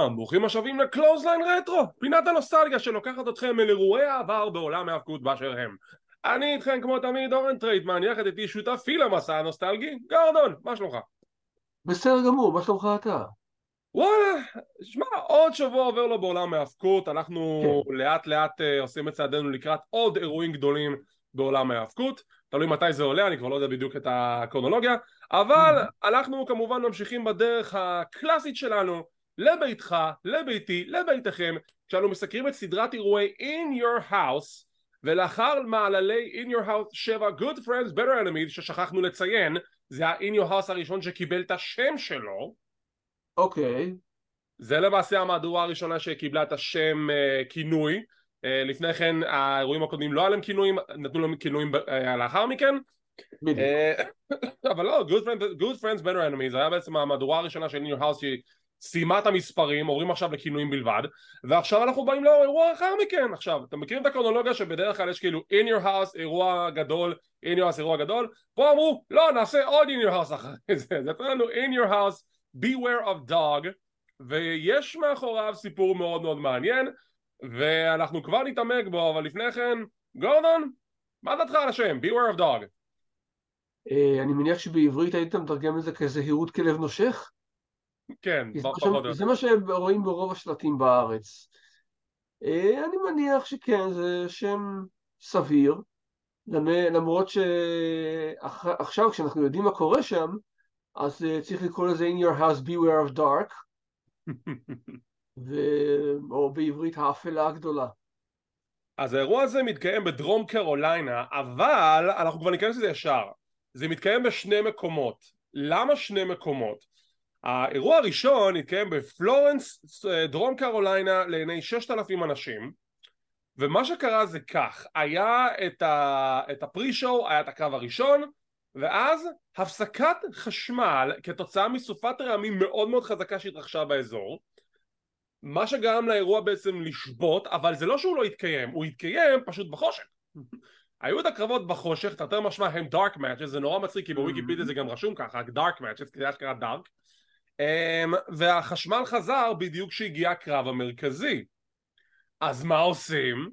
שלום, ברוכים השבים לקלוזליין רטרו, פינת הנוסטלגיה שלוקחת אתכם אל אירועי העבר בעולם ההפקות באשר הם. אני איתכם כמו תמיד אורן טרייטמן, יחד איתי שותפי למסע הנוסטלגי, גורדון, מה שלומך? בסדר גמור, מה שלומך אתה? וואלה, שמע, עוד שבוע עובר לו בעולם ההפקות, אנחנו לאט לאט עושים את צעדינו לקראת עוד אירועים גדולים בעולם ההפקות, תלוי מתי זה עולה, אני כבר לא יודע בדיוק את הקרונולוגיה, אבל אנחנו כמובן ממשיכים בדרך הקלאסית שלנו, לביתך, לביתי, לביתכם, כשאנו מסקרים את סדרת אירועי In Your House, ולאחר מעללי In Your House 7 Good Friends, Better Enemies, ששכחנו לציין, זה ה-In Your House הראשון שקיבל את השם שלו. אוקיי. זה למעשה המהדורה הראשונה שקיבלה את השם כינוי. לפני כן, האירועים הקודמים לא עליהם כינויים, נתנו להם כינויים לאחר מכן. בדיוק. אבל לא, Good Friends, Better Enemies, זה היה בעצם המהדורה הראשונה של In Your House שהיא סיימת המספרים, עוברים עכשיו לכינויים בלבד, ועכשיו אנחנו באים לאירוע אחר מכן. עכשיו, אתם מכירים את הקרונולוגיה שבדרך כלל יש כאילו In Your House, אירוע גדול, In Your House, אירוע גדול, פה אמרו, לא, נעשה עוד In Your House אחרי זה, זה קוראים לנו In Your House, Beware of Dog, ויש מאחוריו סיפור מאוד מאוד מעניין, ואנחנו כבר נתעמק בו, אבל לפני כן, גורדון, מה דעתך על השם, Beware of Dog? אני מניח שבעברית היית מתרגם את זה כזהירות כלב נושך? כן, זה מה שרואים ברוב השלטים בארץ. אני מניח שכן, זה שם סביר, למרות שעכשיו כשאנחנו יודעים מה קורה שם, אז צריך לקרוא לזה In Your House Beware of Dark, או בעברית האפלה הגדולה. אז האירוע הזה מתקיים בדרום קרוליינה, אבל אנחנו כבר ניכנס לזה ישר. זה מתקיים בשני מקומות. למה שני מקומות? האירוע הראשון התקיים בפלורנס, דרום קרוליינה, לעיני 6,000 אנשים, ומה שקרה זה כך, היה את הפרי-שואו, היה את הקו הראשון, ואז הפסקת חשמל כתוצאה מסופת רעמים מאוד מאוד חזקה שהתרחשה באזור, מה שגרם לאירוע בעצם לשבות, אבל זה לא שהוא לא התקיים, הוא התקיים פשוט בחושך. היו את הקרבות בחושך, תרתי משמע הם דארק מאצ'ס, זה נורא מצחיק, כי בוויקיפדיה זה גם רשום ככה, דארק מאצ'ס, כי זה שקרה דארק, והחשמל חזר בדיוק שהגיע הקרב המרכזי. אז מה עושים?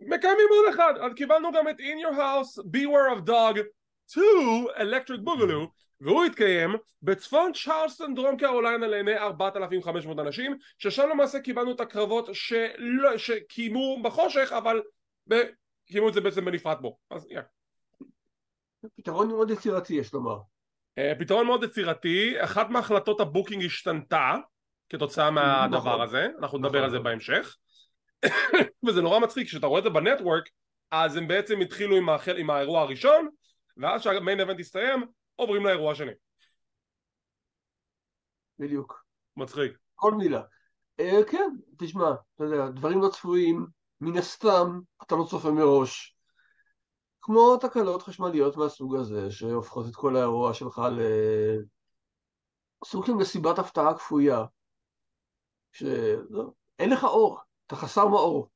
מקיימים עוד אחד. אז קיבלנו גם את In Your House, Beware of Dog 2, Electric Boogaloo, והוא התקיים בצפון צ'רלסטון, דרום קרוליינה, לעיני 4,500 אנשים, ששם למעשה קיבלנו את הקרבות שקיימו בחושך, אבל קיימו את זה בעצם בנפרד בו. אז פתרון מאוד יצירתי יש לומר. פתרון מאוד יצירתי, אחת מהחלטות הבוקינג השתנתה כתוצאה מהדבר הזה, אנחנו נדבר על זה בהמשך, וזה נורא מצחיק, כשאתה רואה את זה בנטוורק, אז הם בעצם התחילו עם האירוע הראשון, ואז שהמיין אבנט הסתיים, עוברים לאירוע השני. בדיוק. מצחיק. כל מילה. כן, תשמע, אתה יודע, דברים לא צפויים, מן הסתם, אתה לא צופה מראש. כמו תקלות חשמליות מהסוג הזה, שהופכות את כל האירוע שלך לסוג של מסיבת הפתעה כפויה, שאין לך אור, אתה חסר מאור.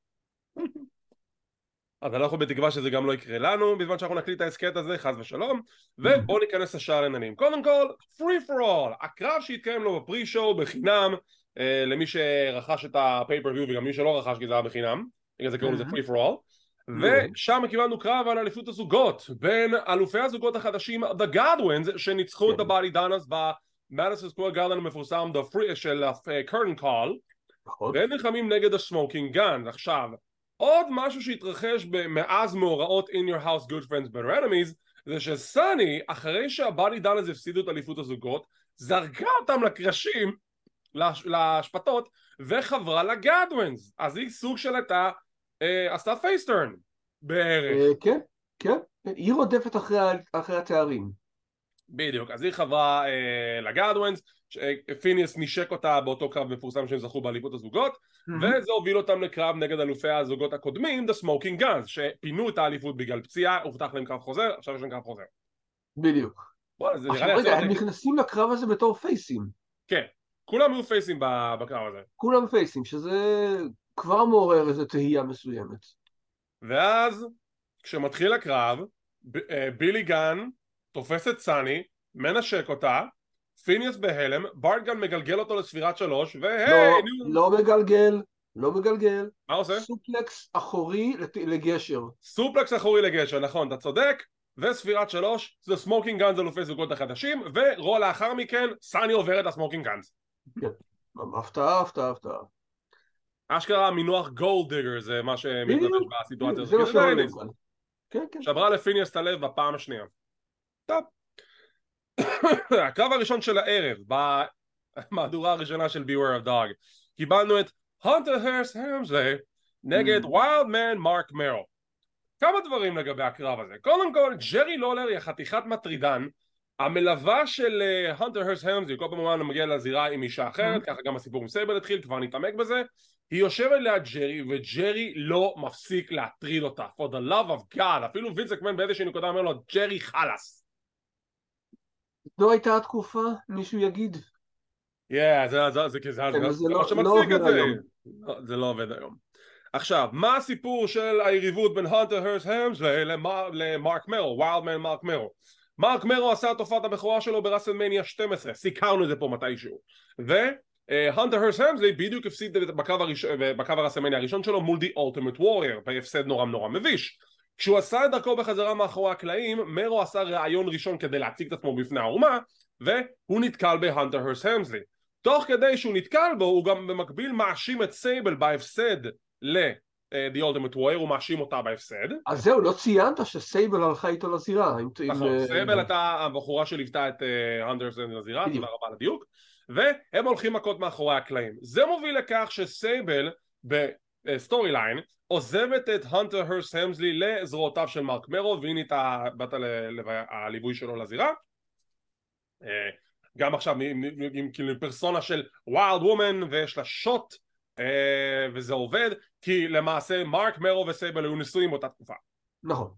אז אנחנו בתקווה שזה גם לא יקרה לנו, בזמן שאנחנו נקליט את ההסקט הזה, חס ושלום, ובואו ניכנס לשאר העניינים. קודם כל, free for all, הקרב שהתקיים לו בפרי-שואו בחינם, למי שרכש את ה-pay-per-view וגם מי שלא רכש כי זה היה בחינם, בגלל זה קראו לזה free for all, ושם קיבלנו קרב על אליפות הזוגות בין אלופי הזוגות החדשים The Godwins שניצחו את הבאלי דאנס במדיסון סקוור גארדן המפורסם של ה-curtain call והם נלחמים נגד ה-smoking guns. עכשיו, עוד משהו שהתרחש מאז מאורעות In Your House Good Friends Better Enemies זה שסני, אחרי שהבאלי דאנס הפסידו את אליפות הזוגות, זרקה אותם לקרשים, להשפטות, וחברה לגאדווינס. אז היא סוג של הייתה עשתה פייסטרן בערך. כן, כן, היא רודפת אחרי התארים. בדיוק, אז היא חברה לגאדווינס, פיניאס נשק אותה באותו קרב מפורסם שהם זכו באליפות הזוגות, וזה הוביל אותם לקרב נגד אלופי הזוגות הקודמים, The Smoking Guns, שפינו את האליפות בגלל פציעה, הובטח להם קרב חוזר, עכשיו יש להם קרב חוזר. בדיוק. עכשיו רגע, הם נכנסים לקרב הזה בתור פייסים. כן, כולם היו פייסים בקרב הזה. כולם פייסים, שזה כבר מעורר איזו תהייה מסוימת. ואז, כשמתחיל הקרב, בילי גן תופס את סני, מנשק אותה, פיניאס בהלם, בארגן מגלגל אותו לספירת 3, והי... לא מגלגל, לא מגלגל. מה עושה? סופלקס אחורי לגשר. סופלקס אחורי לגשר, נכון, אתה צודק. וספירת 3, זה סמוקינג גאנז אלופי זוגות החדשים, ורול לאחר מכן, סני עוברת לסמוקינג גאנז. כן, הפתעה, הפתעה, הפתעה. אשכרה מינוח גולד דיגר, זה מה שמתלבש בסיטואציה הזאת. זה מה שעולה לכאן. כן, כן. שברה לפיניאס את הלב בפעם השנייה. טוב. הקרב הראשון של הערב, במהדורה הראשונה של Beware of Dog, קיבלנו את Hunter Hearst Helmsley נגד Wild Man Marc Mero. כמה דברים לגבי הקרב הזה. קודם כל, ג'רי לולר היא חתיכת מטרידן, המלווה של Hunter Hearst Helmsley, כל פעם הוא מגיע לזירה עם אישה אחרת, ככה גם הסיפור עם סייבל התחיל, כבר נתעמק בזה. היא יושבת ליד ג'רי, וג'רי לא מפסיק להטריד אותה. For the love of God, אפילו וינסקמן באיזושהי נקודה אומר לו, ג'רי חלס. לא הייתה התקופה, מישהו יגיד. זה לא עובד היום. עכשיו, מה הסיפור של היריבות בין Hunter Hearst Helmsley למרק מרו, Wildman מרק מרו? מרק מרו עשה את תופעת הבכורה שלו ברסלמניה 12, סיכרנו את זה פה מתישהו. והונטר הרסט המזלי בדיוק הפסיד בקו הרסלמניה הראשון שלו מול The Ultimate Warrior, בהפסד נורא מביש. כשהוא עשה את דרכו בחזרה מאחורי הקלעים, מרו עשה ראיון ראשון כדי להציג את עצמו בפני האומה, והוא נתקל בהונטר הרסט המזלי. תוך כדי שהוא נתקל בו, הוא גם במקביל מאשים את סייבל בהפסד ל-The Ultimate Warrior, הוא מאשים אותה בהפסד. אז זהו, לא ציינת שסייבל הלכה איתו לזירה. נכון, סייבל הייתה הבחורה שליוותה את הונטר הרסט המזלי לזירה, תודה רבה לדיוק, והם הולכים מכות מאחורי הקלעים. זה מוביל לכך שסייבל סטורי ליין, עוזבת את Hunter Hearst Helmsley לזרועותיו של מרק מרו, והנה הייתה בת הליווי שלו לזירה. גם עכשיו עם פרסונה של Wild Woman, ויש לה שוט, וזה עובד, כי למעשה מרק מרו וסייבל היו נשואים באותה תקופה. נכון.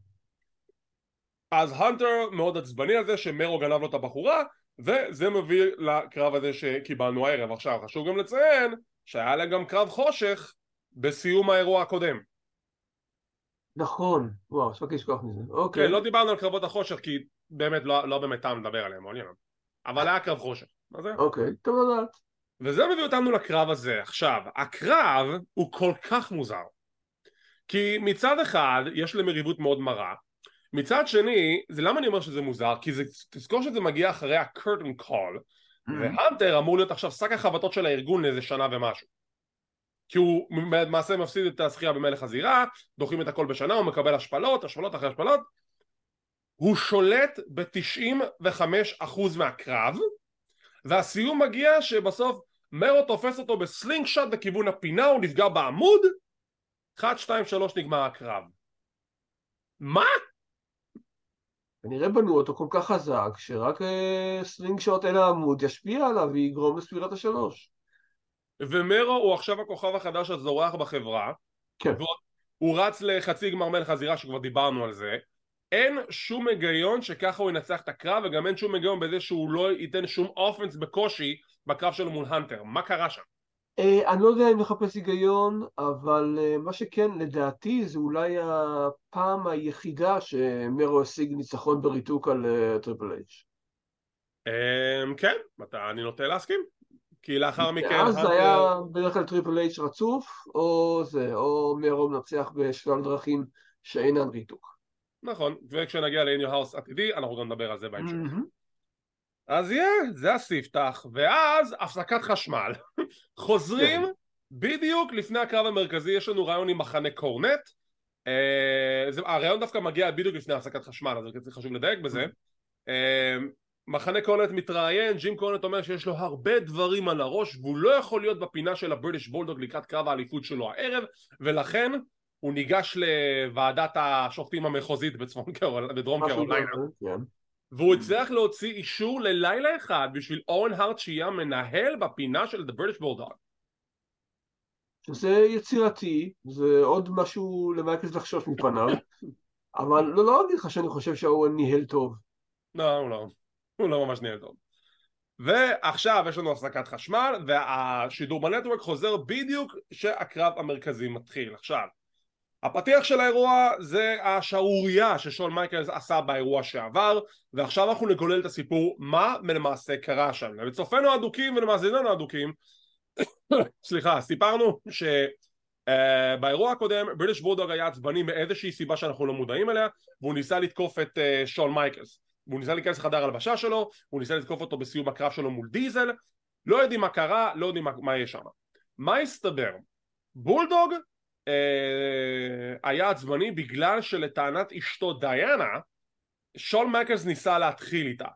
אז Hunter מאוד עצבני על זה שמרו גנב לו את הבחורה, וזה מביא לקרב הזה שקיבלנו הערב. עכשיו חשוב גם לציין שהיה לה גם קרב חושך, בסיום האירוע הקודם. נכון, וואו, שפק לשכוח מזה. אוקיי. לא דיברנו על קרבות החושך, כי באמת לא באמת טעם לדבר עליהם, אבל היה קרב חושך. אוקיי, טוב לדעת. וזה מביא אותנו לקרב הזה. עכשיו, הקרב הוא כל כך מוזר, כי מצד אחד יש למריבות מאוד מרה, מצד שני, זה למה אני אומר שזה מוזר? כי תזכור שזה מגיע אחרי ה-curtain call, והנטר אמור להיות עכשיו שק החבטות של הארגון לאיזה שנה ומשהו. כי הוא מעשה מפסיד את הזכייה במלך הזירה, דוחים את הכל בשנה, הוא מקבל השפלות, השפלות אחרי השפלות. הוא שולט ב-95% מהקרב, והסיום מגיע שבסוף מרו תופס אותו בסלינג שוט בכיוון הפינה, הוא נפגע בעמוד, 1, 2, 3 נגמר הקרב. מה? כנראה בנו אותו כל כך חזק, שרק סלינג שוט אל העמוד ישפיע עליו ויגרום לספירת השלוש. ומרו הוא עכשיו הכוכב החדש הזורח בחברה, הוא רץ לחצי גמר מלך הזירה שכבר דיברנו על זה. אין שום היגיון שככה הוא ינצח את הקרב, וגם אין שום היגיון בזה שהוא לא ייתן שום אופנס בקושי בקרב שלו מול הנטר. מה קרה שם? אני לא יודע אם לחפש היגיון, אבל מה שכן לדעתי זה אולי הפעם היחידה שמרו השיג ניצחון בריתוק על טריפל אייץ'. כן, אני נוטה להסכים. כי לאחר מכן... אז זה היה בדרך כלל טריפל אייץ' רצוף, או מרו מנצח בשלל דרכים שאינן ריתוק. נכון, וכשנגיע ל-In Your House עתידי, אנחנו גם נדבר על זה בהמשך. אז זה הספתח, ואז הפסקת חשמל. חוזרים בדיוק לפני הקרב המרכזי, יש לנו רעיון עם מחנה קורנט. הרעיון דווקא מגיע בדיוק לפני הפסקת חשמל, אז חשוב לדייק בזה. מחנה קורנט מתראיין, ג'ים קורנט אומר שיש לו הרבה דברים על הראש והוא לא יכול להיות בפינה של הבריטיש בולדוג לקראת קרב האליפות שלו הערב, ולכן הוא ניגש לוועדת השופטים המחוזית בדרום קרוליינה, והוא הצליח להוציא אישור ללילה אחד בשביל אורן הארט שיהיה מנהל בפינה של הבריטיש בולדוג. זה יצירתי, זה עוד משהו למייקלס לחשוש מפניו, אבל לא אגיד לך שאני חושב שהאורן ניהל טוב. לא. הוא לא ממש נהיה טוב. ועכשיו יש לנו הפסקת חשמל, והשידור בנטוורק חוזר בדיוק כשהקרב המרכזי מתחיל. עכשיו, הפתיח של האירוע זה השערוריה ששון מייקלס עשה באירוע שעבר, ועכשיו אנחנו נגולל את הסיפור מה למעשה קרה שם. לצופינו האדוקים ולמאזינינו האדוקים, סליחה, סיפרנו שבאירוע הקודם בריטיש בולדוג היה עצבני מאיזושהי סיבה שאנחנו לא מודעים אליה, והוא ניסה לתקוף את שון מייקלס. הוא ניסה להיכנס לחדר הלבשה שלו, הוא ניסה לתקוף אותו בסיום הקרב שלו מול דיזל, לא יודעים מה קרה, לא יודעים מה יש שם. מה הסתבר? בולדוג היה עצבני בגלל שלטענת אשתו דיינה, שון מייקלס ניסה להתחיל איתה,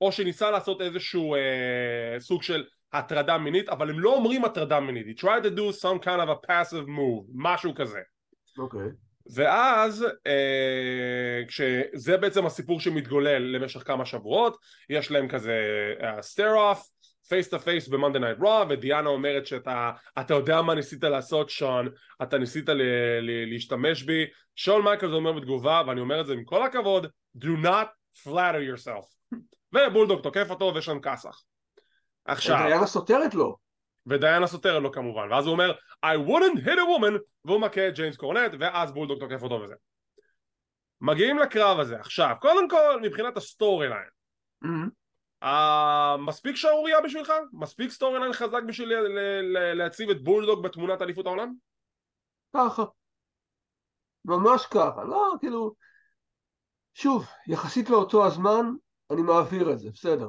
או שניסה לעשות איזשהו סוג של הטרדה מינית, אבל הם לא אומרים הטרדה מינית, he tried to do some kind of a passive move, משהו כזה. אוקיי. ואז, כשזה בעצם הסיפור שמתגולל למשך כמה שבועות, יש להם כזה stare-off, face to face ב-Monday Night Raw, ודיאנה אומרת שאתה יודע מה ניסית לעשות, שון, אתה ניסית להשתמש בי, שון מייקלס אומר בתגובה, ואני אומר את זה עם כל הכבוד, do not flatter yourself. ובולדוג תוקף אותו ושם כסח. עכשיו... ודיינה סותרת לו. ודיינה סותרת לו כמובן, ואז הוא אומר, I wouldn't hit a woman, והוא מכה את ג'יימס קורנט, ואז בולדוג תוקף אותו וזה. מגיעים לקרב הזה, עכשיו, קודם כל, מבחינת הסטורי ליין, מספיק שעוריה בשבילך? מספיק סטורי ליין חזק בשביל להציב את בולדוג בתמונת אליפות העולם? ככה. ממש ככה. לא, כאילו... שוב, יחסית לאותו הזמן, אני מעביר את זה, בסדר.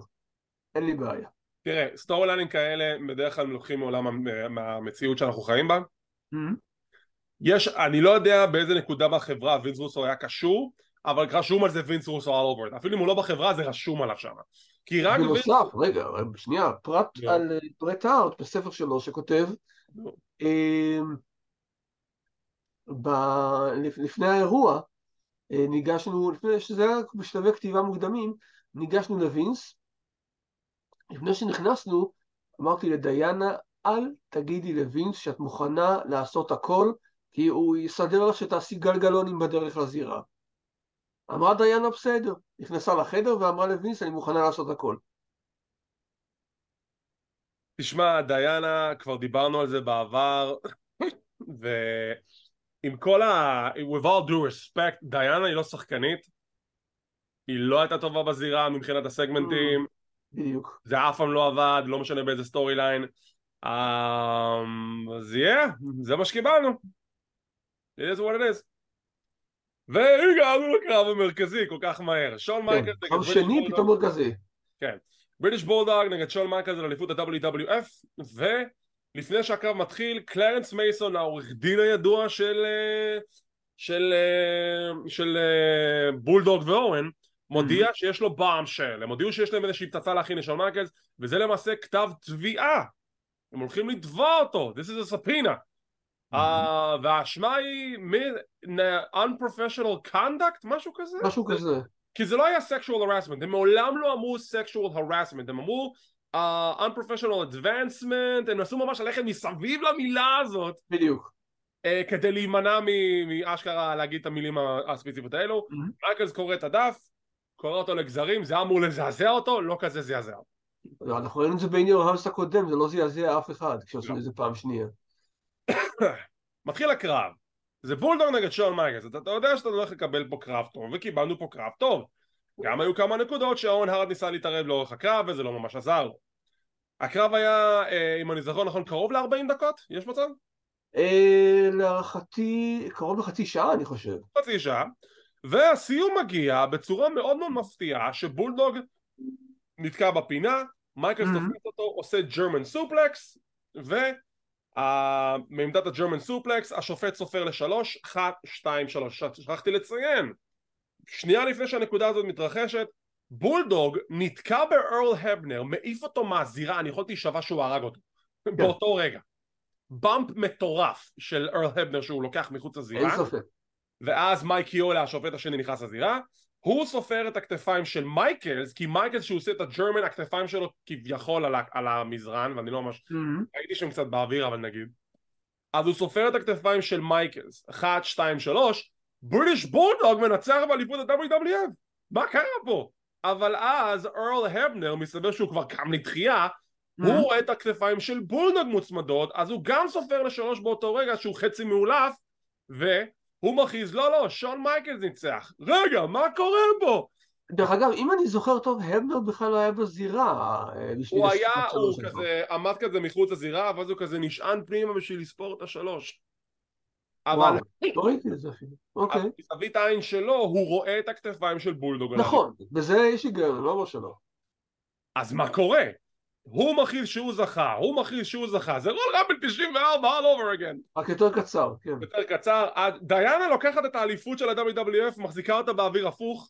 אין לי בעיה. תראה, סטורי ליינים כאלה בדרך כלל לוקחים מעולם מהמציאות שאנחנו חיים בה. יש, אני לא יודע באיזה נקודה בחברה וינס רוסו היה קשור, אבל רשום על זה וינס רוסו all over. אפילו אם הוא לא בחברה, זה רשום עליו שם. כי רק בנוסף, רגע, שנייה, פרט על ברט הארט בספר שלו שכותב, לפני האירוע, ניגשנו, לפני שזה היה בשלבי כתיבה מוקדמים, ניגשנו לווינס, לפני שנכנסנו, אמרתי לדיינה, אל תגידי לווינס שאת מוכנה לעשות הכל, כי הוא יסדר לך שתעשי גלגלונים בדרך לזירה. אמרה דיינה בסדר, נכנסה לחדר ואמרה לווינס, אני מוכנה לעשות הכל. תשמע, דיינה, כבר דיברנו על זה בעבר, ועם כל ה... with all due respect, דיינה היא לא שחקנית, היא לא הייתה טובה בזירה מבחינת הסגמנטים, בדיוק. זה אף פעם לא עבד, לא משנה באיזה סטורי ליין. אז יהיה, זה מה שקיבלנו. It is what it is. והגענו לקרב המרכזי כל כך מהר. שון מייקלס נגד בריטיש בולדוג. שני פתאום מרכזי. כן. בריטיש בולדוג נגד שון מייקלס לאליפות ה-WWF, ולפני שהקרב מתחיל, קלרנס מייסון, העורך דין הידוע של בולדוג ואורן, מודיע שיש לו באמשל, הם הודיעו שיש להם איזושהי פצצה להכין לשון מייקלס, וזה למעשה כתב תביעה, הם הולכים לתבוע אותו, this is a subpoena, והאשמה היא unprofessional conduct, משהו כזה? משהו כזה. כי זה לא היה sexual harassment, הם מעולם לא אמרו sexual harassment, הם אמרו unprofessional advancement, הם נסו ממש ללכת מסביב למילה הזאת. בדיוק. כדי להימנע מאשכרה להגיד את המילים הספציפיות האלו, מייקלס קורא את הדף, קורא אותו לגזרים, זה אמור לזעזע אותו, לא כזה זעזע. לא, אנחנו ראינו את זה בעניין הרמס הקודם, זה לא זעזע אף אחד, כשעושים את זה פעם שנייה. מתחיל הקרב, זה בולדוג נגד שון מייקלס, אתה יודע שאתה הולך לקבל פה קרב טוב, וקיבלנו פה קרב טוב. גם היו כמה נקודות שאון הרד ניסה להתערב לאורך הקרב, וזה לא ממש עזר לו. הקרב היה, אם אני זוכר נכון, קרוב ל-40 דקות, יש מצב? להערכתי, קרוב לחצי שעה אני חושב. חצי שעה. והסיום מגיע בצורה מאוד מאוד מפתיעה שבולדוג נתקע בפינה, מייקלס תופס אותו, עושה ג'רמן סופלקס, ומעמדת הג'רמן סופלקס, השופט סופר לשלוש, 1, 2, 3, שכחתי לציין. שנייה לפני שהנקודה הזאת מתרחשת, בולדוג נתקע בארל הבנר, מעיף אותו מהזירה, אני יכולתי שווה שהוא הרג אותו, באותו רגע. באמפ מטורף של ארל הבנר שהוא לוקח מחוץ הזירה. אין סופר. ואז מייק יולה, השופט השני, נכנס לזירה, הוא סופר את הכתפיים של מייקלס, כי מייקלס שהוא עושה את הג'רמן, הכתפיים שלו כביכול על המזרן, ואני לא ממש... הייתי שם קצת באוויר, אבל נגיד. אז הוא סופר את הכתפיים של מייקלס, 1, 2, 3, בריטיש בולדוג מנצח באליפות ה-WWF. מה קרה פה? אבל אז ארל הבנר, מסתבר שהוא כבר קם לתחייה, הוא רואה את הכתפיים של בולדוג מוצמדות, אז הוא גם סופר ל3 באותו רגע שהוא חצי מאולף, הוא מכריז, לא, לא, שון מייקלס ניצח. רגע, מה קורה פה? דרך אגב, אם אני זוכר טוב, הבנר בכלל לא היה בזירה. הוא היה, הוא כזה, עמד כזה מחוץ הזירה, אבל הוא כזה נשען פנימה בשביל לספור את השלוש. אבל... לא ראיתי לזה אפילו. אוקיי. בזווית העין שלו, הוא רואה את הכתפיים של בולדוג. נכון, בזה יש היגיון, לא אומר שלא. אז מה קורה? הוא מכריז שהוא זכה, הוא מכריז שהוא זכה, זה רול רמבל 94 all over again. רק יותר קצר, כן. יותר קצר, דיינה לוקחת את האליפות של ה-WWF, מחזיקה אותה באוויר הפוך,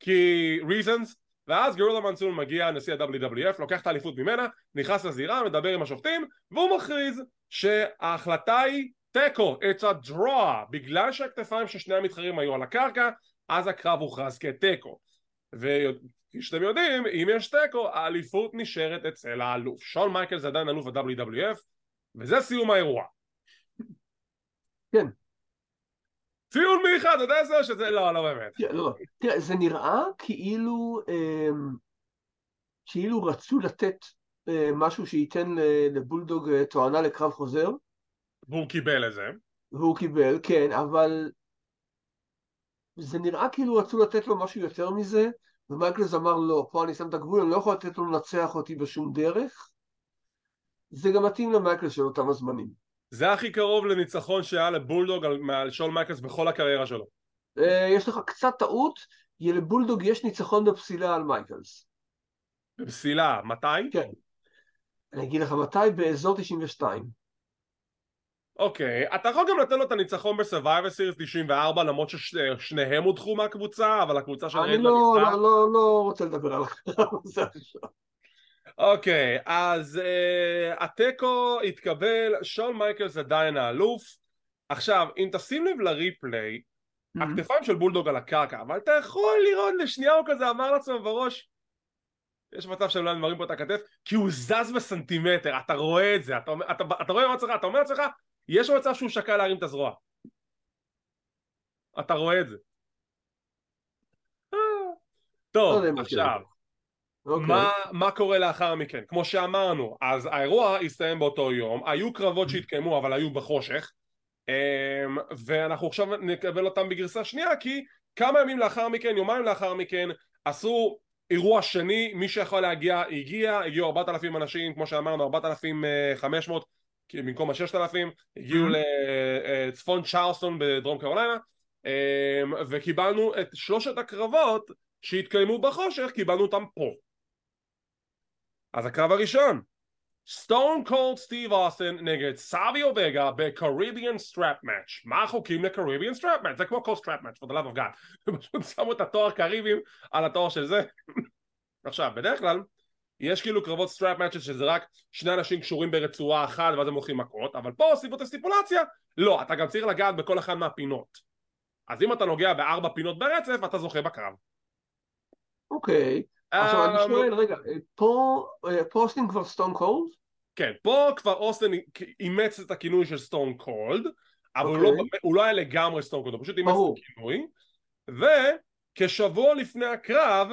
כי reasons, ואז גרילה מנסון מגיע, נשיא ה-WWF, לוקח את האליפות ממנה, נכנס לזירה, מדבר עם השופטים, והוא מכריז שההחלטה היא תיקו, it's a draw, בגלל שהכתפיים ששני המתחרים היו על הקרקע, אז הקרב הוכרז כתיקו. כי שאתם יודעים, אם יש טקו, האליפות נשארת אצל האלוף. שון מייקלס עדיין אלוף ה-WWF, וזה סיום האירוע. כן. ציון מיוחד, אתה יודע זה? שזה... לא, לא באמת. לא, תראה, זה נראה כאילו... כאילו רצו לתת משהו שייתן לבולדוג תואנה לקרב חוזר. והוא קיבל את זה. והוא קיבל, כן, אבל... זה נראה כאילו רצו לתת לו משהו יותר מזה. ומייקלס אמר לא, פה אני שם את הגבול, אני לא יכול לתת לו לנצח אותי בשום דרך. זה גם מתאים למייקלס של אותם הזמנים. זה הכי קרוב לניצחון שהיה לבולדוג על שון מייקלס בכל הקריירה שלו. יש לך קצת טעות, לבולדוג יש ניצחון בפסילה על מייקלס. בפסילה, מתי? כן. אני אגיד לך מתי, באזור 92. אוקיי, אתה יכול גם לתת לו את הניצחון בסרווייבר סיריס 94, למרות ששניהם הודחו מהקבוצה, אבל הקבוצה של רד לניצח. אני לא רוצה לדבר על זה עכשיו. אוקיי, אז הטקו התקבל, שון מייקלס עדיין האלוף. עכשיו, אם תשים לב לריפליי, הכתפיים של בולדוג על הקרקע, אבל אתה יכול לראות לשנייה הוא כזה, אמר לעצמו בראש, יש מצב שאולי נמרים פה את הכתף, כי הוא זז בסנטימטר, אתה רואה את זה, אתה רואה מה צריך, אתה אומר לעצמך, יש מצב שהוא שקע להרים את הזרוע. אתה רואה את זה. טוב, עכשיו, מה קורה לאחר מכן? כמו שאמרנו, אז האירוע הסתיים באותו יום, היו קרבות שהתקיימו, אבל היו בחושך, ואנחנו עכשיו נקבל אותם בגרסה שנייה, כי כמה ימים לאחר מכן, יומיים לאחר מכן, עשו אירוע שני, מי שיכול להגיע, הגיעו 4,000 אנשים, כמו שאמרנו, 4,500, במקום ה-6,000, הגיעו לצפון צ'רלסטון בדרום קרוליינה, וקיבלנו את שלושת הקרבות שהתקיימו בחושך, קיבלנו אותם פה. אז הקרב הראשון, Stone Cold Steve Austin נגד סביו וגה ב-Caribbean Strap Match. מה החוקים ל-Caribbean Strap Match? זה כמו כל Strap Match, for the love of God. פשוט שמו את התואר קריבים על התואר של זה. עכשיו, בדרך כלל, יש כאילו קרבות Strap Matches שזה רק שני אנשים קשורים ברצועה אחת ואז הם הולכים מכות, אבל פה עושים את הסטיפולציה. לא, אתה גם צריך לגעת בכל אחד מהפינות. אז אם אתה נוגע בארבע פינות ברצף, אתה זוכה בקרב. אוקיי. עכשיו אני שואל, רגע, פה אוסטין כבר סטון קולד? כן, פה כבר אוסטין אימץ את הכינוי של סטון קולד, אבל הוא לא היה לגמרי סטון קולד, הוא פשוט אימץ את הכינוי, וכשבוע לפני הקרב,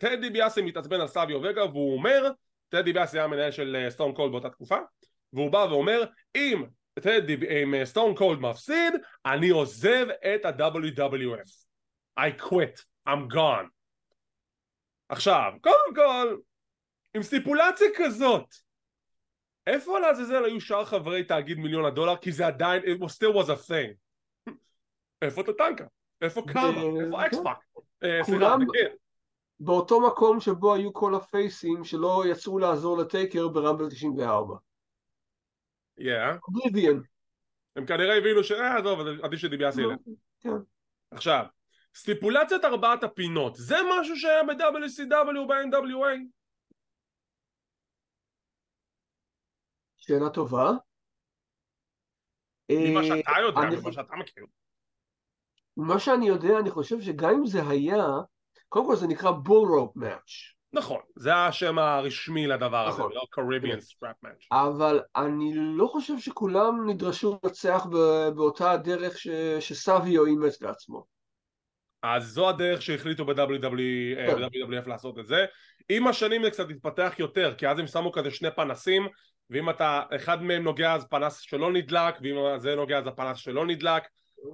טדי ביאסי מתעצבן על סביו וגה, והוא אומר, טדי ביאסי היה מנהל של סטון קולד באותה תקופה, והוא בא ואומר, אם סטון קולד מפסיד, אני עוזב את ה-WWF. I quit, I'm gone. עכשיו, קודם כל, עם סטיפולציה כזאת, איפה לעזאזל היו שאר חברי תאגיד מיליון הדולר, כי זה עדיין, it was still was a thing. איפה טטנקה? איפה קאמה? איפה אקספאק? כולם באותו מקום שבו היו כל הפייסים שלא יצאו לעזור לטייקר ברמבל 94. אובליביאן. הם כנראה הבינו עזוב, עדיף שדיביאס ילך. עכשיו, סטיפולציית ארבעת הפינות, זה משהו שהיה ב-WCW או ב-NWA? שאלה טובה. ממה שאתה יודע, ממה שאתה מכיר. מה שאני יודע, אני חושב שגם אם זה היה, קודם כל זה נקרא בול רופ מאץ'. נכון, זה השם הרשמי לדבר הזה, לא קריביאן סטראפ מאץ'. אבל אני לא חושב שכולם נדרשו לנצח באותה הדרך שסביו אימץ לעצמו. אז זו הדרך שהחליטו ב-WWF לעשות את זה. עם השנים זה קצת התפתח יותר, כי אז הם שמו כזה שני פנסים, ואם אתה אחד מהם נוגע אז פנס שלא נדלק, ואם זה נוגע אז הפנס שלא נדלק,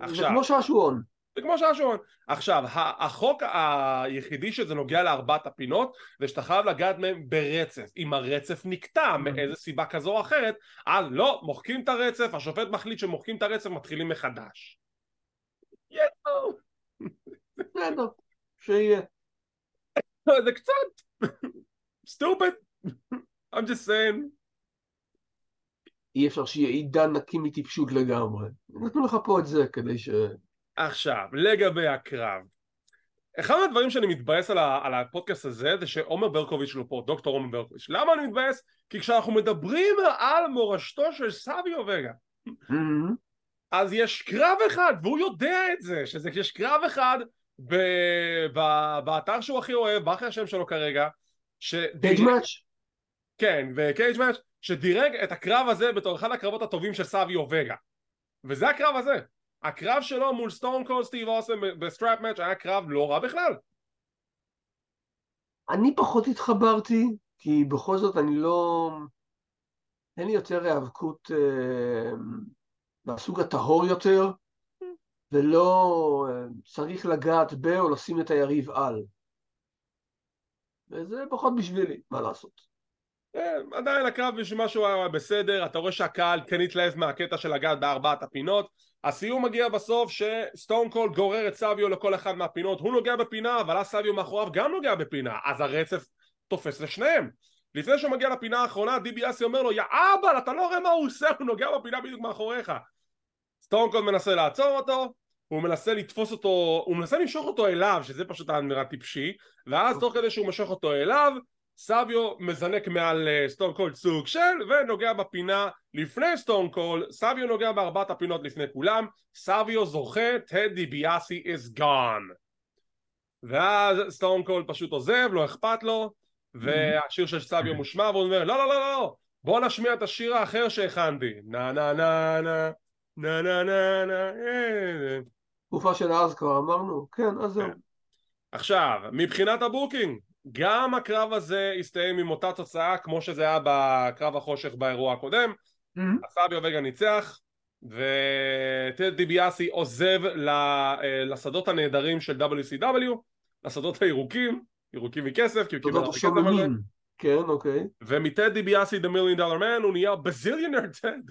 עכשיו, וכמו שעשועון. וכמו שעשועון. עכשיו, החוק היחידי שזה נוגע לארבעת הפינות, זה שאתה חייב לגעת מהם ברצף. אם הרצף נקטע מאיזה סיבה כזו או אחרת, אז לא, מוחקים את הרצף, השופט מחליט שמוחקים את הרצף, מתחילים מחדש. יאו. בסדר, שיהיה. זה קצת. סטופד. I'm just saying. אי אפשר שיהיה עידן נקי מטיפשות לגמרי. נתנו לך פה את זה כדי ש... עכשיו, לגבי הקרב. אחד מהדברים שאני מתבאס על הפודקאסט הזה, זה שעומר ברקוביץ' לא פה, דוקטור עומר ברקוביץ'. למה אני מתבאס? כי כשאנחנו מדברים על מורשתו של סביו וגה, אז יש קרב אחד, והוא יודע את זה, שזה יש קרב אחד באתר שהוא הכי אוהב, באחרי השם שלו כרגע, קייג' מאץ'. כן, וקייג' מאץ'. שדירג את הקרב הזה בתור אחד הקרבות הטובים של סביו וגה. וזה הקרב הזה. הקרב שלו מול סטון קולד סטיב אוסטין בסטראפ מאץ' היה קרב לא רע בכלל. אני פחות התחברתי, כי בכל זאת אני לא... אין לי יותר היאבקות בסוג הטהור יותר, ולא צריך לגעת בה או לשים את היריב על. וזה פחות בשבילי, מה לעשות. עדיין הקרב בשביל משהו היה בסדר, אתה רואה שהקהל כן התלהב מהקטע של הגעת בארבעת הפינות. הסיום מגיע בסוף שסטון קולד גורר את סביו לכל אחד מהפינות, הוא נוגע בפינה, אבל הסביו מאחוריו גם נוגע בפינה, אז הרצף תופס לשניהם. לפני שהוא מגיע לפינה האחרונה, די ביאסי אומר לו, יא אבא, אתה לא רואה מה הוא עושה, הוא נוגע בפינה בדיוק מאחוריך. סטון קולד מנסה לעצור אותו, הוא מנסה לתפוס אותו, הוא מנסה למשוך אותו אליו, שזה פשוט נראה טיפשי, ואז תוך כדי שהוא משוך אותו אליו, סביו מזנק מעל סטון קולד סוג של, ונוגע בפינה לפני סטון קולד, סביו נוגע בארבעת הפינות לפני כולם, סביו זוכה, טדי ביאסי is gone. ואז סטון קולד פשוט עוזב, לא אכפת לו, והשיר של סביו מושמע, והוא אומר, לא, לא, לא, לא, בוא נשמיע את השיר האחר שהכנתי. נה, נה, נה, נה, נה, נה, נה, נה, תקופה של אז כבר אמרנו, כן, אז זהו. עכשיו, מבחינת הבוקינג, גם הקרב הזה הסתיים עם אותה תוצאה כמו שזה היה בקרב החושך באירוע הקודם. הסביו וגה ניצח, וטדי ביאסי עוזב לשדות הנהדרים של WCW, לשדות הירוקים, ירוקים מכסף, כי הוא קיבל הרבה כסף על זה. כן, אוקיי. ומטדי ביאסי, The Million Dollar Man, הוא נהיה בזיליונר טד.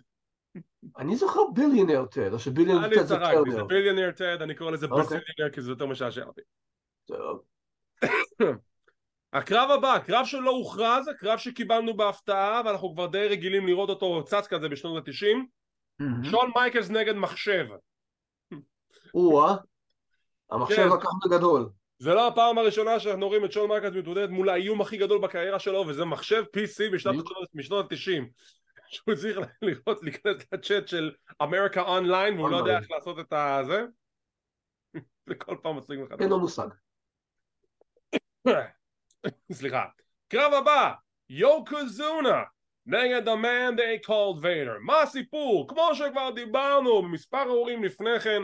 אני זוכר ביליונר טד, או שביליונר טד זה קרנר. זה ביליונר טד, אני קורא לזה בזיליונר, כי זה יותר משעשע אותי. טוב. הקרב הבא, הקרב שלא הוכרז, הקרב שקיבלנו בהפתעה, ואנחנו כבר די רגילים לראות אותו צץ כזה בשנות ה-90, שון מייקלס נגד מחשב. וואה, המחשב לקח בגדול. זה לא הפעם הראשונה שאנחנו רואים את שון מייקלס מתמודד מול האיום הכי גדול בקריירה שלו, וזה מחשב PC משנות ה-90, שהוא צריך לראות, להיכנס לצ'אט של אמריקה אונליין, והוא לא יודע איך לעשות את זה. זה כל פעם מצליח מחדש. אין לו מושג. סליחה, קרב הבא, יוקוזונה נגד the man they called Vader. מה הסיפור? כמו שכבר דיברנו במספר הורים לפני כן,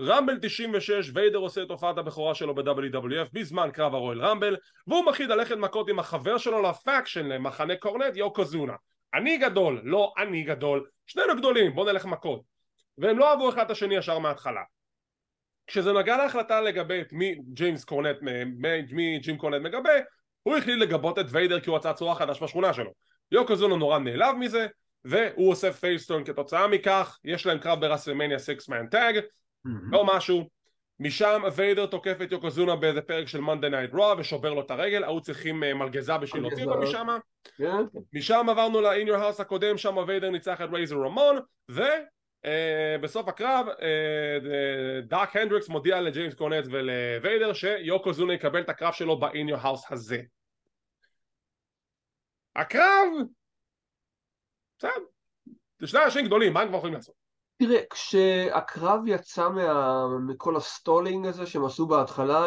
רמבל 96, ויידר עושה את הופעת הבכורה שלו ב-WWF בזמן קרב הרואל רמבל, והוא מכיד ללכת מכות עם החבר שלו לפאקשן, למחנה קורנט, יוקוזונה. אני גדול, לא אני גדול, שנינו גדולים, בוא נלך מכות. והם לא אהבו אחד את השני ישר מההתחלה. כשזה נגע להחלטה לגבי מי ג'יימס קורנט, מי ג'ים קורנט מגבה, הוא החליט לגבות את ויידר כי הוא הצעה צורה חדש בשכונה שלו. יוקוזונה נורא נעלב מזה, והוא עושה פייסטון כתוצאה מכך, יש להם קרב ברסלמניה 6-man tag, לא משהו. משם ויידר תוקף את יוקוזונה באיזה פרק של Monday Night Raw ושובר לו את הרגל, הוא צריכים מלגזה בשביל להוציא אותו משם. משם עברנו ל-In Your House הקודם, שם ויידר ניצח את רייזר רמון, ו... בסוף הקרב דארק הנדריקס מודיע לג'יימס קורנט ולוויידר שיוקוזונה יקבל את הקרב שלו ב-In Your House הזה. הקרב בסדר, זה שני אנשים גדולים, מה הם כבר יכולים לעשות? תראה, כשהקרב יצא מכל הסטולינג הזה שהם עשו בהתחלה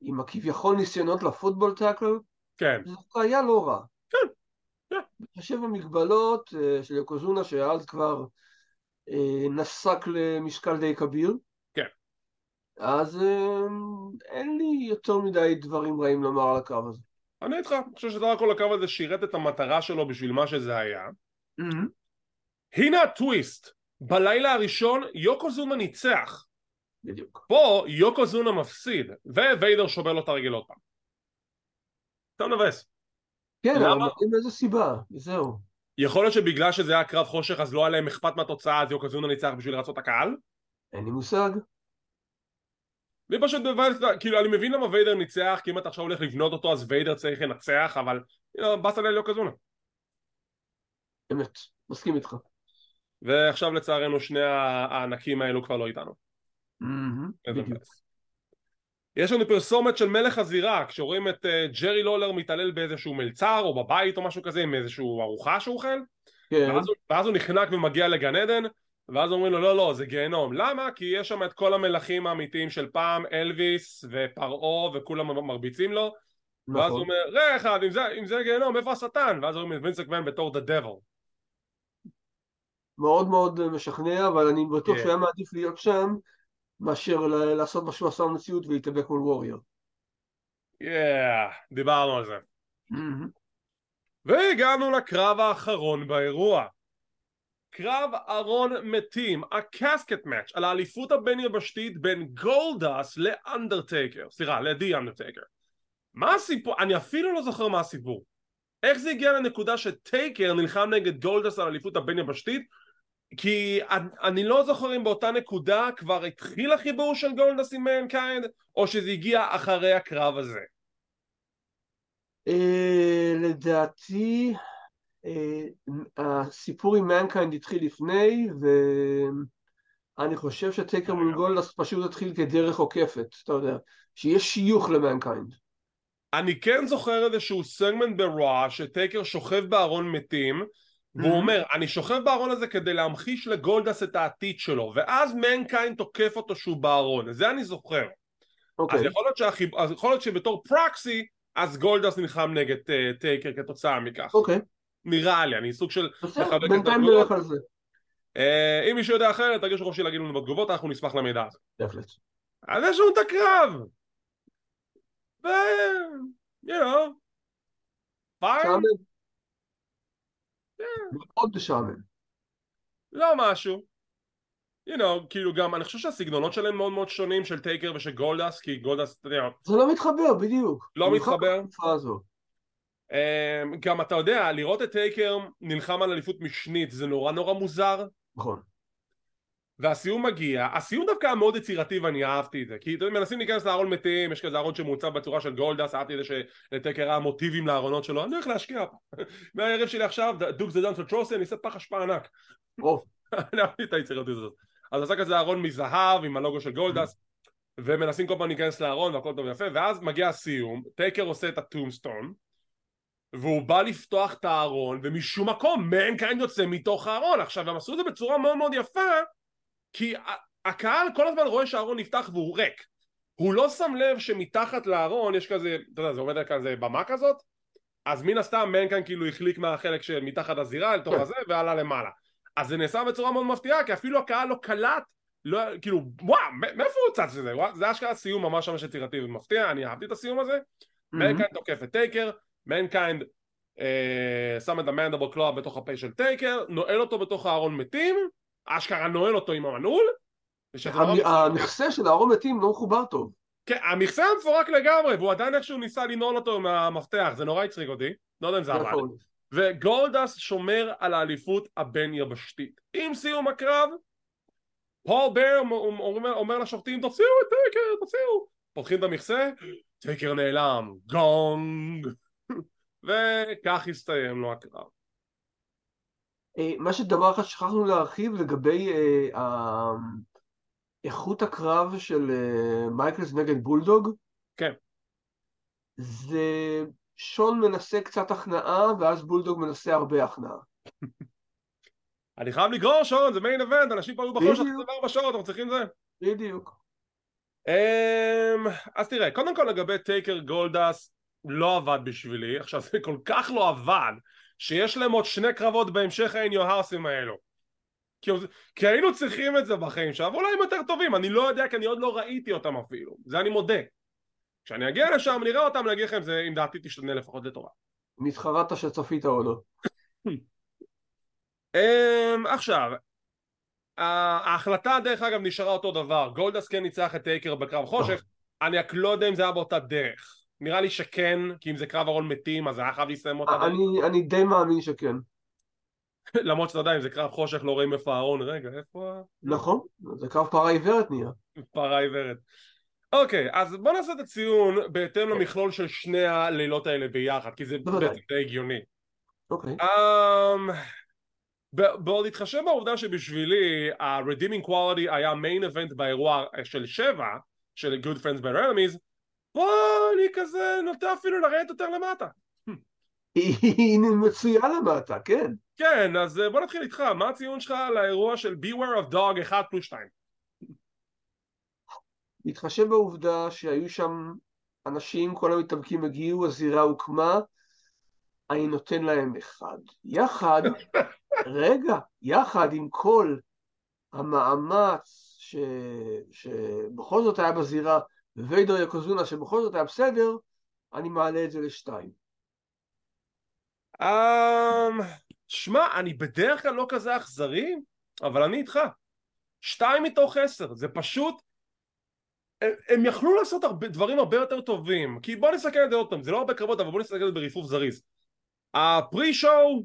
עם הכביכול ניסיונות לפוטבול טאקל, זה היה לא רע. כן, חשב המגבלות של יוקוזונה שאז כבר נסק למשקל די כביר. כן. אז אין לי יותר מדי דברים רעים לומר על הקו הזה. אני איתך, אני חושב שדבר כל הקו הזה שירת את המטרה שלו בשביל מה שזה היה. הנה הטוויסט, בלילה הראשון יוקוזונה ניצח. בדיוק. פה יוקוזונה מפסיד, וויידר שובר לו את הרגל עוד פעם. אתה מנבס. כן, אבל איזה סיבה, זהו. יכול להיות שבגלל שזה היה קרב חושך, אז לא היה להם אכפת מהתוצאה, אז יוקוזונה ניצח בשביל לרצות הקהל? אין לי מושג. לי פשוט בוויידר, כאילו אני מבין למה ויידר ניצח, כי אם אתה עכשיו הולך לבנות אותו, אז ויידר צריך לנצח, אבל באס עלי ליוקוזונה. אמת, מסכים איתך. ועכשיו לצערנו שני הענקים האלו כבר לא איתנו. יש לנו פרסומת של מלך הזירה, כשרואים את ג'רי לולר מתעלל באיזשהו מלצר או בבית או משהו כזה, עם איזשהו ארוחה שהוא אוכל, ואז הוא נחנק ומגיע לגן עדן, ואז אומרים לו לא, לא, זה גיהנום. למה? כי יש שם את כל המלכים האמיתיים של פעם, אלוויס ופרעה וכולם מרביצים לו, ואז הוא אומר, ראה אחד, אם זה גיהנום, איפה השטן? ואז אומרים את וינסק ון בתור The Devil. מאוד מאוד משכנע, אבל אני בטוח שהיה מעדיף להיות שם מאשר לעשות משהו עשה במציאות ולהתאבק מול ווריור. דיברנו על זה. והגענו לקרב האחרון באירוע. קרב ארון מתים, הקסקט מאץ' על האליפות הבין-יבשתית בין גולדאסט לאנדרטייקר, סליחה, לדי אנדרטייקר. מה הסיפור? אני אפילו לא זוכר מה הסיפור. איך זה הגיע לנקודה שטייקר נלחם נגד גולדאסט על האליפות הבין-יבשתית? כי אני לא זוכר אם באותה נקודה כבר התחיל החיבור של גולדאסט עם מנקיינד, או שזה הגיע אחרי הקרב הזה. לדעתי, הסיפור עם מנקיינד התחיל לפני, ואני חושב שטייקר מול גולדאסט פשוט התחיל כדרך עוקפת, אתה יודע, שיש שיוך למנקיינד. אני כן זוכר איזשהו סגמנט ברוע שטייקר שוכב בארון מתים, והוא אומר, אני שוכב בארון הזה כדי להמחיש לגולדאסט את העתיד שלו, ואז מנקיינד תוקף אותו שהוא בארון, זה אני זוכר. אז יכול להיות שבתור פרקסי, אז גולדאסט נלחם נגד טייקר כתוצאה מכך. נראה לי, אני סוג של... בינתיים נלך על זה. אם מישהו יודע אחרת, תרגיש חופשי להגיד לנו בתגובות, אנחנו נשמח למידע הזה. בהחלט. אז יש לנו את הקרב! But, you know, fine. מאוד משעמם. לא משהו. You know, כאילו גם, אני חושב שהסגנונות שלהם מאוד מאוד שונים, של טייקר ושל גולדאסט, כי גולדאסט, אתה יודע... זה לא מתחבר, בדיוק. לא מתחבר. גם, אתה יודע, לראות את טייקר נלחם על אליפות משנית, זה נורא נורא מוזר. נכון. והסיום מגיע, הסיום דווקא היה מאוד יצירתי ואני אהבתי את זה, כי מנסים להיכנס לארון מתים, יש כזה ארון שמוצב בצורה של גולדאסט, אהבתי את זה שלטייקר היה מוטיבים לארונות שלו, אני הולך להשקיע פה, מהערב שלי עכשיו, דוק זה דאנס וטרוסי, אני אעשה פח השפעה ענק, אני אהבתי את היצירתי הזאת, אז עשה כזה ארון מזהב עם הלוגו של גולדאסט, ומנסים כל פעם להיכנס לארון והכל טוב יפה, ואז מגיע הסיום, טייקר עושה את הטומסטון, והוא בא לפתוח את הארון, ומשום מקום מנקיינד יוצא מתוך הארון. עכשיו, הם עשו את זה בצורה מאוד מאוד יפה, כי הקהל כל הזמן רואה שהארון נפתח והוא ריק. הוא לא שם לב שמתחת לארון יש כזה, אתה יודע, זה עומד על כזה במה כזאת, אז מן הסתם מנקיינד כאילו החליק מהחלק של מתחת הזירה לתוך הזה ועלה למעלה. אז זה נעשה בצורה מאוד מפתיעה, כי אפילו הקהל לא קלט, לא, כאילו, וואו, מאיפה הוא צץ לזה? זה אשכרה סיום ממש ממש יצירתי ומפתיע, אני אהבתי את הסיום הזה. מנקיינד תוקף את טייקר, מנקיינד שם את המנדבל קלוע בתוך הפה של טייקר, נועל אותו בתוך הארון מתים, אשכרה נועל אותו עם המנעול. המכסה של הארון מתים לא מחובר טוב. כן, המכסה המפורק לגמרי, והוא עדיין איכשהו ניסה לנעול אותו עם המפתח, זה נורא יצריק אותי, לא יודע אם זה עבד. וגולדאסט שומר על האליפות הבין-יבשתית. עם סיום הקרב, פול בר אומר לשופטים, תוציאו את טייקר, תוציאו. פותחים את המכסה, טייקר נעלם, גונג. וכך הסתיים לו הקרב. מה שדבר אחד שכחנו להרחיב לגבי איכות הקרב של מייקלס נגד בולדוג. כן. זה שון מנסה קצת הכנעה, ואז בולדוג מנסה הרבה הכנעה. אני חייב לגרור, שון, זה מיין אבנט, אנשים פעלו בחושך כבר 4 שעות, אנחנו צריכים זה. בדיוק. אז תראה, קודם כל לגבי טייקר גולדאסט, לא עבד בשבילי, עכשיו זה כל כך לא עבד, שיש להם עוד 2 קרבות בהמשך ה-In Your House'ים האלו. כי היינו צריכים את זה בחיים שם, אולי הם יותר טובים, אני לא יודע, כי אני עוד לא ראיתי אותם אפילו, זה אני מודה. כשאני אגיע לשם, נראה אותם, נגיד לכם, זה אם דעתי תשתנה לפחות לטובה. מתחרטת שצפית או לא. עכשיו, ההחלטה דרך אגב נשארה אותו דבר, גולדס כן ניצח את טייקר בקרב חושך, אני רק לא יודע אם זה היה באותה דרך, נראה לי שכן, כי אם זה קרב ארון מתים אז היה חייב להסתיים אותה דרך. אני די מאמין שכן. למרות שאתה יודע, אם זה קרב חושך לא רואים איפה הארון, רגע, איפה? נכון, זה קרב פרה עיוורת נהיה. פרה עיוורת. אוקיי, אז בוא נעשה את הציון בהתאם למכלול של שני הלילות האלה ביחד, כי זה די הגיוני. אוקיי. בעוד התחשב בעובדה שבשבילי ה-redeeming quality היה main event באירוע של 7, של Good Friends Better Enemies, פה אני כזה נוטה אפילו לרדת יותר למטה. היא מצויה למטה, כן. כן, אז בוא נתחיל איתך, מה הציון שלך לאירוע של Beware of Dog 1+2? התחשב בעובדה שהיו שם אנשים, כל המתאבקים הגיעו, הזירה הוקמה, אני נותן להם 1. יחד עם כל המאמץ שבכל זאת היה בזירה, וויידר יוקוזונה שבכל זאת היה בסדר, אני מעלה את זה 2. שמע, אני בדרך כלל לא כזה אכזרי, אבל אני איתך. 2/10, זה פשוט, הם יכלו לעשות דברים הרבה יותר טובים, כי בוא נסתכל על זה עוד פעם, זה לא הרבה קרבות, אבל בוא נסתכל על זה בריפוף זריז. הפרי-שואו,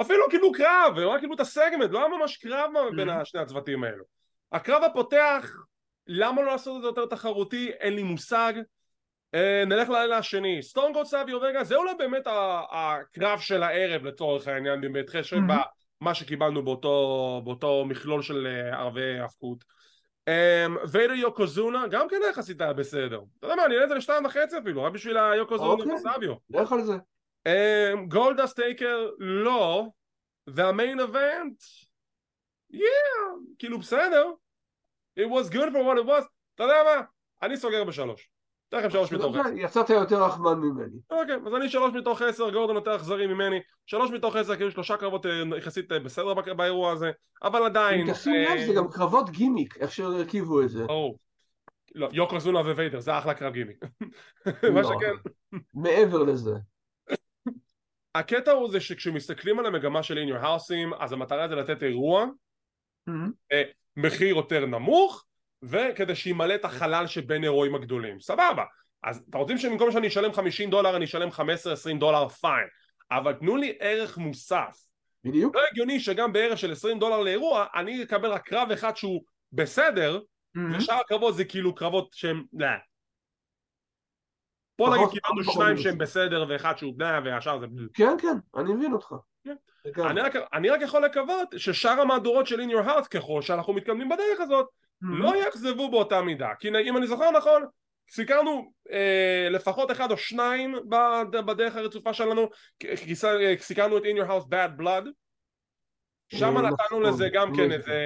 אפילו כאילו קרב, הוא היה כאילו את הסגמנט, לא היה ממש קרב בין השני הצוותים האלו. הקרב הפותח, למה לא לעשות את זה יותר תחרותי, אין לי מושג. נלך ללילה השני, סטון קולד סאביו וגה, זה אולי באמת הקרב של הערב לצורך העניין, באמת חשב מה שקיבלנו באותו מכלול של ערבי הפקות. ויידר יוקוזונה, גם כן יחסית היה בסדר. אתה יודע מה, אני אעלה את זה 2.5 אפילו, רק בשביל היוקוזונה וסאביו. לך על זה. גולדאסט טייקר לא, והמיין אבנט, כאילו בסדר, it was good for what it was, אתה יודע מה, אני סוגר 3, תכף 3/10. יצאת יותר רחמן ממני. אוקיי, אז אני 3/10, גורדון יותר אכזרי ממני, 3/10, כאילו 3 קרבות יחסית בסדר באירוע הזה, אבל עדיין... אם תשים לב, זה גם קרבות גימיק, איך שהרכיבו את זה. לא, יוקוזונה וויידר, זה אחלה קרב גימיק. מה שכן. מעבר לזה. הקטע הוא זה שכשמסתכלים על המגמה של In Your House'ים, אז המטרה זה לתת אירוע, מחיר יותר נמוך, וכדי שימלא את החלל שבין אירועים הגדולים. סבבה. אז אתם רוצים שבמקום שאני אשלם $50, אני אשלם $15-$20, פיין. אבל תנו לי ערך מוסף. בדיוק. לא הגיוני שגם בערך של $20 לאירוע, אני אקבל רק קרב אחד שהוא בסדר, ושאר הקרבות זה כאילו קרבות שהם... פה נגיד קיבלנו 2 שהם בסדר ואחד שהוא בנה והשאר זה... כן, כן, אני מבין אותך. אני רק יכול לקוות ששאר המהדורות של In Your House, ככל שאנחנו מתקדמים בדרך הזאת, לא יחזבו באותה מידה. כי אם אני זוכר נכון, סיכרנו לפחות 1 או 2 בדרך הרצופה שלנו, סיכרנו את In Your House Bad Blood, שם נתנו לזה גם כן איזה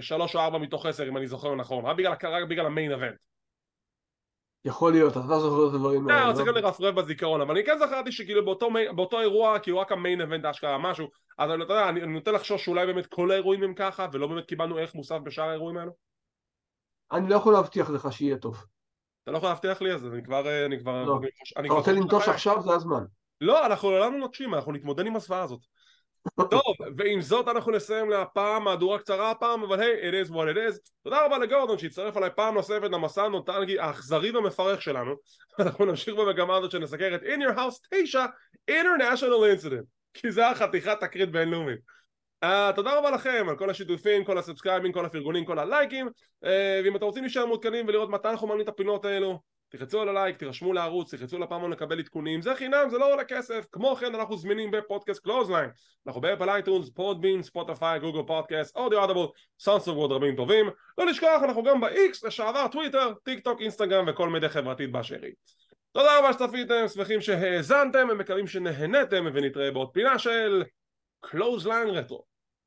3 או 4 מתוך 10, אם אני זוכר נכון, רק בגלל המיין אבנט. יכול להיות, אתה זוכר את הדברים האלה. לא, צריך לרפרף בזיכרון, אבל אני כן זכרתי שכאילו באותו אירוע, כאילו רק המיין אבנט אשכרה משהו, אז אתה יודע, אני נוטה לחשוש שאולי באמת כל האירועים הם ככה, ולא באמת קיבלנו ערך מוסף בשאר האירועים האלו? אני לא יכול להבטיח לך שיהיה טוב. אתה לא יכול להבטיח לי, אז אני כבר... לא, אתה רוצה לנטוש עכשיו, זה הזמן. לא, אנחנו לעולם נוטשים, אנחנו נתמודד עם הסבעה הזאת. טוב, ועם זאת אנחנו נסיים להפעם, מהדורה קצרה הפעם, אבל היי, it is what it is. תודה רבה לגורדון שהצטרף עליי פעם נוספת למסע הנוטלגי האכזרי והמפרך שלנו. אנחנו נמשיך במגמה הזאת שנסקר את In Your House 9 International Incident, כי זה החתיכת תקרית בינלאומית. תודה רבה לכם על כל השיתופים, כל הסאבסקרייבים, כל הפרגונים, כל הלייקים, ואם אתם רוצים להישאר מעודכנים ולראות מתי אנחנו מעלים את הפינות האלו, תחצו על הלייק, תירשמו לערוץ, תחצו לפעמון לקבל עדכונים, זה חינם, זה לא עולה כסף. כמו כן אנחנו זמינים בפודקאסט קלוזליין, אנחנו באפל אייטונס, פודבין, ספוטיפיי, גוגל פודקאסט, אודיו אדבול, סאונסטור ועוד רבים טובים. לא לשכוח, אנחנו גם ב-X, לשעבר, טוויטר, טיק טוק, אינסטגרם וכל מידי חברתית באשרי. תודה רבה שצפיתם, שמחים שהאזנתם, מקווים שנהנתם, ונתראה בעוד פינה של קלוזליין רטרו.